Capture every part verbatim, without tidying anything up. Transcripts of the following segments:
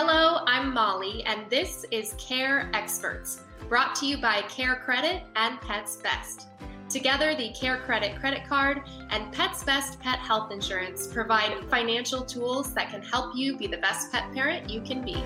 Hello, I'm Molly, and this is Care Experts, brought to you by Care Credit and Pets Best. Together, the Care Credit credit card and Pets Best pet health insurance provide financial tools that can help you be the best pet parent you can be.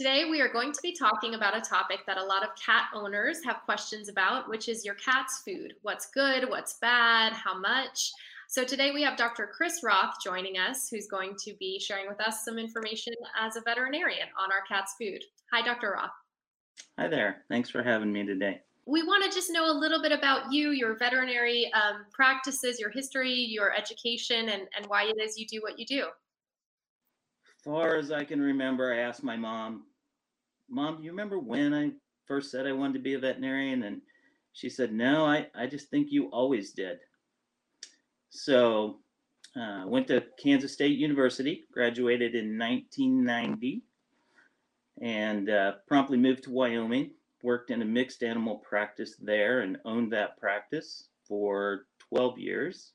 Today, we are going to be talking about a topic that a lot of cat owners have questions about, which is your cat's food. What's good? What's bad? How much? So today we have Doctor Chris Roth joining us, who's going to be sharing with us some information as a veterinarian on our cat's food. Hi, Doctor Roth. Hi there. Thanks for having me today. We want to just know a little bit about you, your veterinary um, practices, your history, your education, and, and why it is you do what you do. As far as I can remember, I asked my mom, Mom, do you remember when I first said I wanted to be a veterinarian? And she said, no, I, I just think you always did. So I uh, went to Kansas State University, graduated in nineteen ninety, and uh, promptly moved to Wyoming, worked in a mixed animal practice there and owned that practice for twelve years.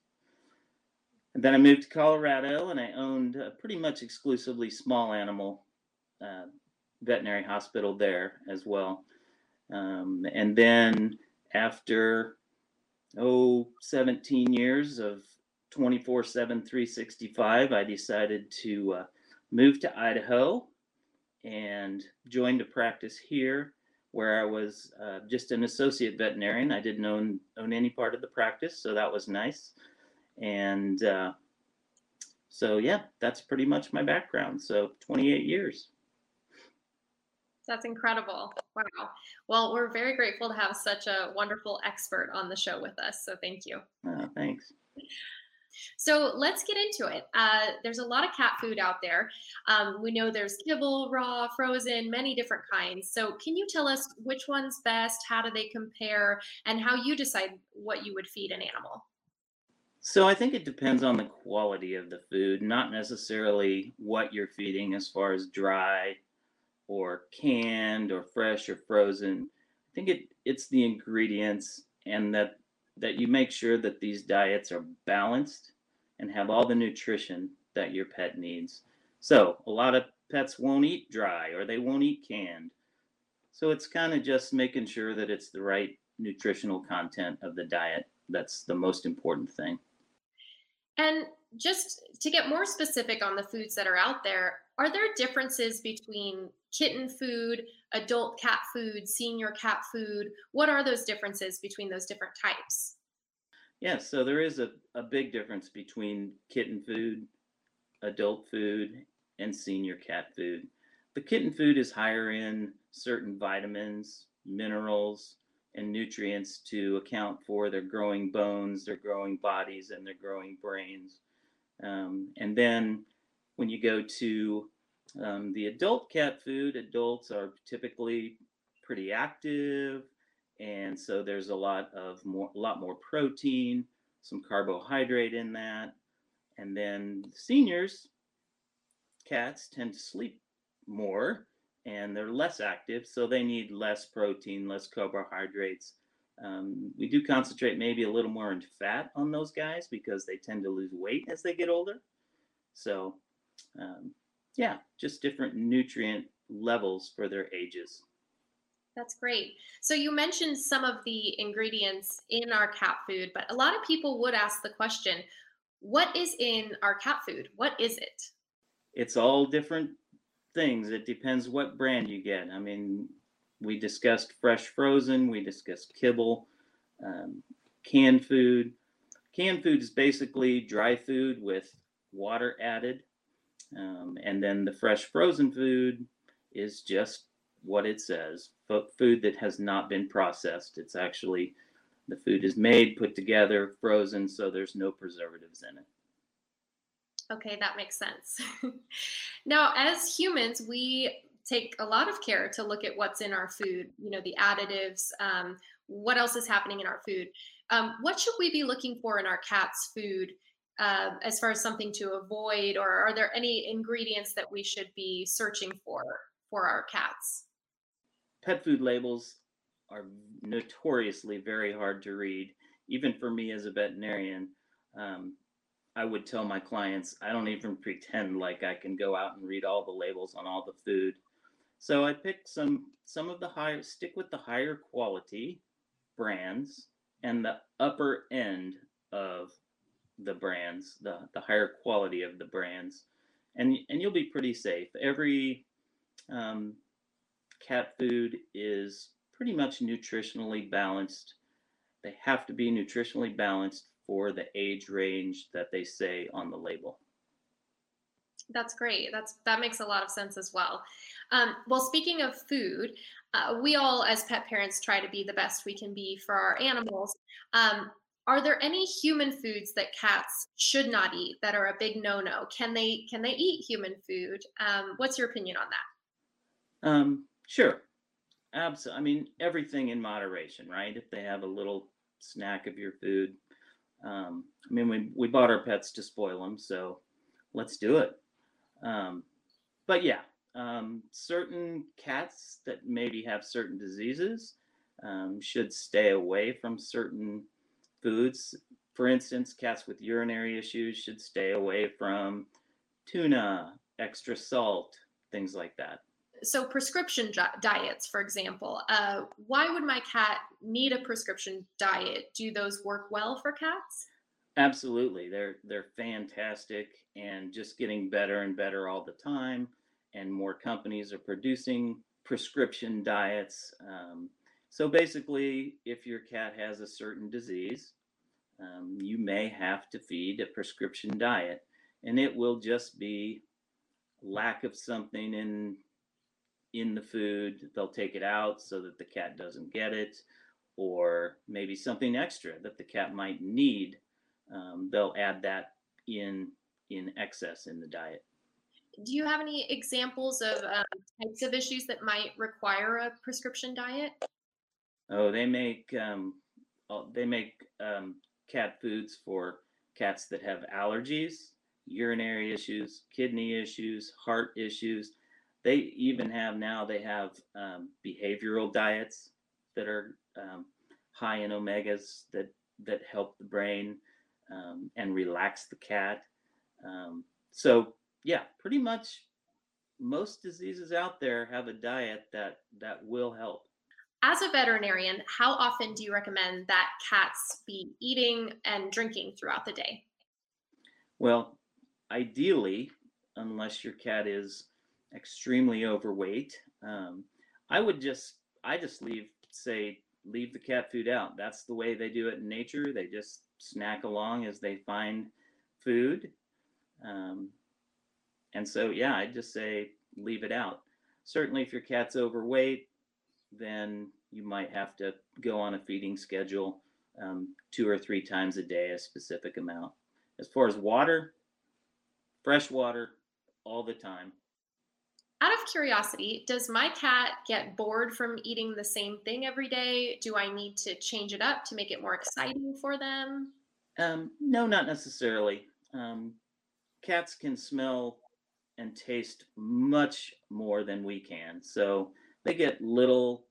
And then I moved to Colorado, and I owned a pretty much exclusively small animal uh, veterinary hospital there as well. Um, and then after, oh, seventeen years of twenty-four seven, three sixty-five, I decided to uh, move to Idaho and joined a practice here where I was uh, just an associate veterinarian. I didn't own, own any part of the practice, so that was nice. And uh, so, yeah, that's pretty much my background. So twenty-eight years. That's incredible. Wow. Well, we're very grateful to have such a wonderful expert on the show with us. So thank you. Oh, thanks. So let's get into it. Uh, there's a lot of cat food out there. Um, we know there's kibble, raw, frozen, many different kinds. So can you tell us which one's best? How do they compare, and how you decide what you would feed an animal? So I think it depends on the quality of the food, not necessarily what you're feeding as far as dry or canned or fresh or frozen. I think it it's the ingredients, and that that you make sure that these diets are balanced and have all the nutrition that your pet needs. So a lot of pets won't eat dry, or they won't eat canned. So it's kind of just making sure that it's the right nutritional content of the diet. That's the most important thing. And just to get more specific on the foods that are out there, are there differences between kitten food, adult cat food, senior cat food? What are those differences between those different types? Yes, yeah, so there is a, a big difference between kitten food, adult food, and senior cat food. The kitten food is higher in certain vitamins, minerals, and nutrients to account for their growing bones, their growing bodies, and their growing brains. Um, and then when you go to um, the adult cat food, adults are typically pretty active. And so there's a lot of more, a lot more protein, some carbohydrate in that. And then seniors, cats tend to sleep more, and they're less active, so they need less protein, less carbohydrates. Um, we do concentrate maybe a little more into fat on those guys because they tend to lose weight as they get older. So, um, yeah, just different nutrient levels for their ages. That's great. So you mentioned some of the ingredients in our cat food, but a lot of people would ask the question, what is in our cat food? What is it? It's all different things. It depends what brand you get. I mean, we discussed fresh frozen, we discussed kibble, um, canned food. Canned food is basically dry food with water added. Um, and then the fresh frozen food is just what it says, food that has not been processed. It's actually, the food is made, put together, frozen, so there's no preservatives in it. Okay, that makes sense. Now, as humans, we take a lot of care to look at what's in our food, you know, the additives, um, what else is happening in our food. Um, what should we be looking for in our cat's food uh, as far as something to avoid, or are there any ingredients that we should be searching for for our cats? Pet food labels are notoriously very hard to read, even for me as a veterinarian. um, I would tell my clients, I don't even pretend like I can go out and read all the labels on all the food. So I picked some, some of the higher, stick with the higher quality brands and the upper end of the brands, the, the higher quality of the brands. And, and you'll be pretty safe. Every um, cat food is pretty much nutritionally balanced. They have to be nutritionally balanced for the age range that they say on the label. That's great. That's, that makes a lot of sense as well. Um, well, speaking of food, uh, we all as pet parents try to be the best we can be for our animals. Um, are there any human foods that cats should not eat that are a big no-no? Can they, can they eat human food? Um, what's your opinion on that? Um, sure. Absolutely. I mean, everything in moderation, right? If they have a little snack of your food, Um, I mean, we, we bought our pets to spoil them, so let's do it. Um, but yeah, um, certain cats that maybe have certain diseases um, should stay away from certain foods. For instance, cats with urinary issues should stay away from tuna, extra salt, things like that. So prescription diets, for example, uh, why would my cat need a prescription diet? Do those work well for cats? Absolutely. They're, they're fantastic and just getting better and better all the time. And more companies are producing prescription diets. Um, so basically, if your cat has a certain disease, um, you may have to feed a prescription diet, and it will just be lack of something in in the food. They'll take it out so that the cat doesn't get it, or maybe something extra that the cat might need. Um, they'll add that in in excess in the diet. Do you have any examples of um, types of issues that might require a prescription diet? Oh, they make um, they make um, cat foods for cats that have allergies, urinary issues, kidney issues, heart issues. They even have now, they have um, behavioral diets that are um, high in omegas that, that help the brain um, and relax the cat. Um, so yeah, pretty much most diseases out there have a diet that, that will help. As a veterinarian, how often do you recommend that cats be eating and drinking throughout the day? Well, ideally, unless your cat is extremely overweight, um, I would just, I just leave, say, leave the cat food out. That's the way they do it in nature. They just snack along as they find food. Um, and so, yeah, I just say, leave it out. Certainly if your cat's overweight, then you might have to go on a feeding schedule, um, two or three times a day, a specific amount. As far as water, fresh water all the time. Out of curiosity, does my cat get bored from eating the same thing every day? Do I need to change it up to make it more exciting for them? Um, no, not necessarily. Um, cats can smell and taste much more than we can. So they get little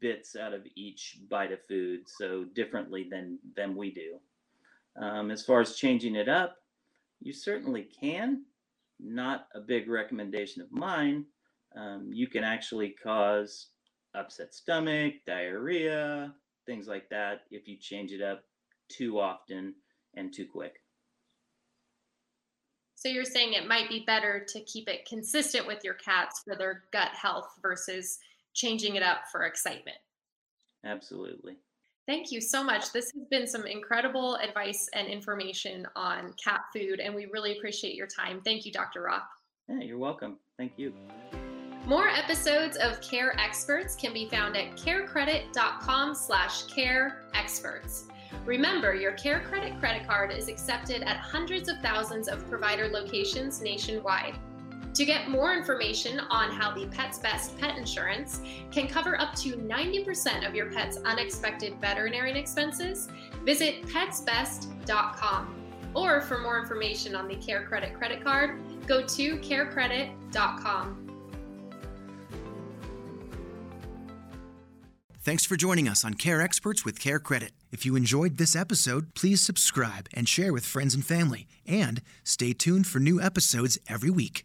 bits out of each bite of food, so differently than, than we do. Um, as far as changing it up, you certainly can. Not a big recommendation of mine. Um, you can actually cause upset stomach, diarrhea, things like that if you change it up too often and too quick. So you're saying it might be better to keep it consistent with your cats for their gut health versus changing it up for excitement. Absolutely. Thank you so much. This has been some incredible advice and information on cat food, and we really appreciate your time. Thank you, Doctor Roth. Yeah, you're welcome. Thank you. More episodes of Care Experts can be found at carecredit.com slash care experts. Remember, your Care Credit credit card is accepted at hundreds of thousands of provider locations nationwide. To get more information on how the Pets Best Pet Insurance can cover up to ninety percent of your pet's unexpected veterinary expenses, visit pets best dot com. Or for more information on the Care Credit credit card, go to care credit dot com. Thanks for joining us on Care Experts with Care Credit. If you enjoyed this episode, please subscribe and share with friends and family. And stay tuned for new episodes every week.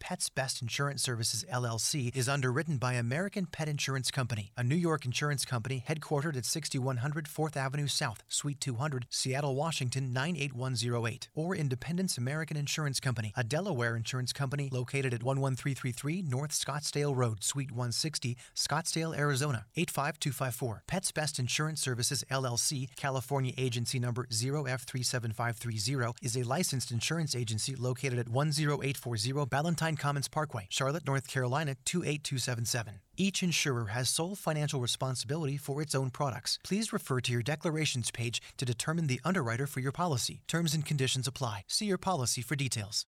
Pets Best Insurance Services, L L C, is underwritten by American Pet Insurance Company, a New York insurance company headquartered at sixty-one hundred fourth Avenue South, Suite two hundred, Seattle, Washington, nine eight one zero eight, or Independence American Insurance Company, a Delaware insurance company located at one one three three three North Scottsdale Road, Suite one sixty, Scottsdale, Arizona, eight five two five four. Pets Best Insurance Services, L L C, California agency number zero F three seven five three zero, is a licensed insurance agency located at one zero eight four zero Ballantine Commons Parkway, Charlotte, North Carolina, two eight two seven seven. Each insurer has sole financial responsibility for its own products. Please refer to your declarations page to determine the underwriter for your policy. Terms and conditions apply. See your policy for details.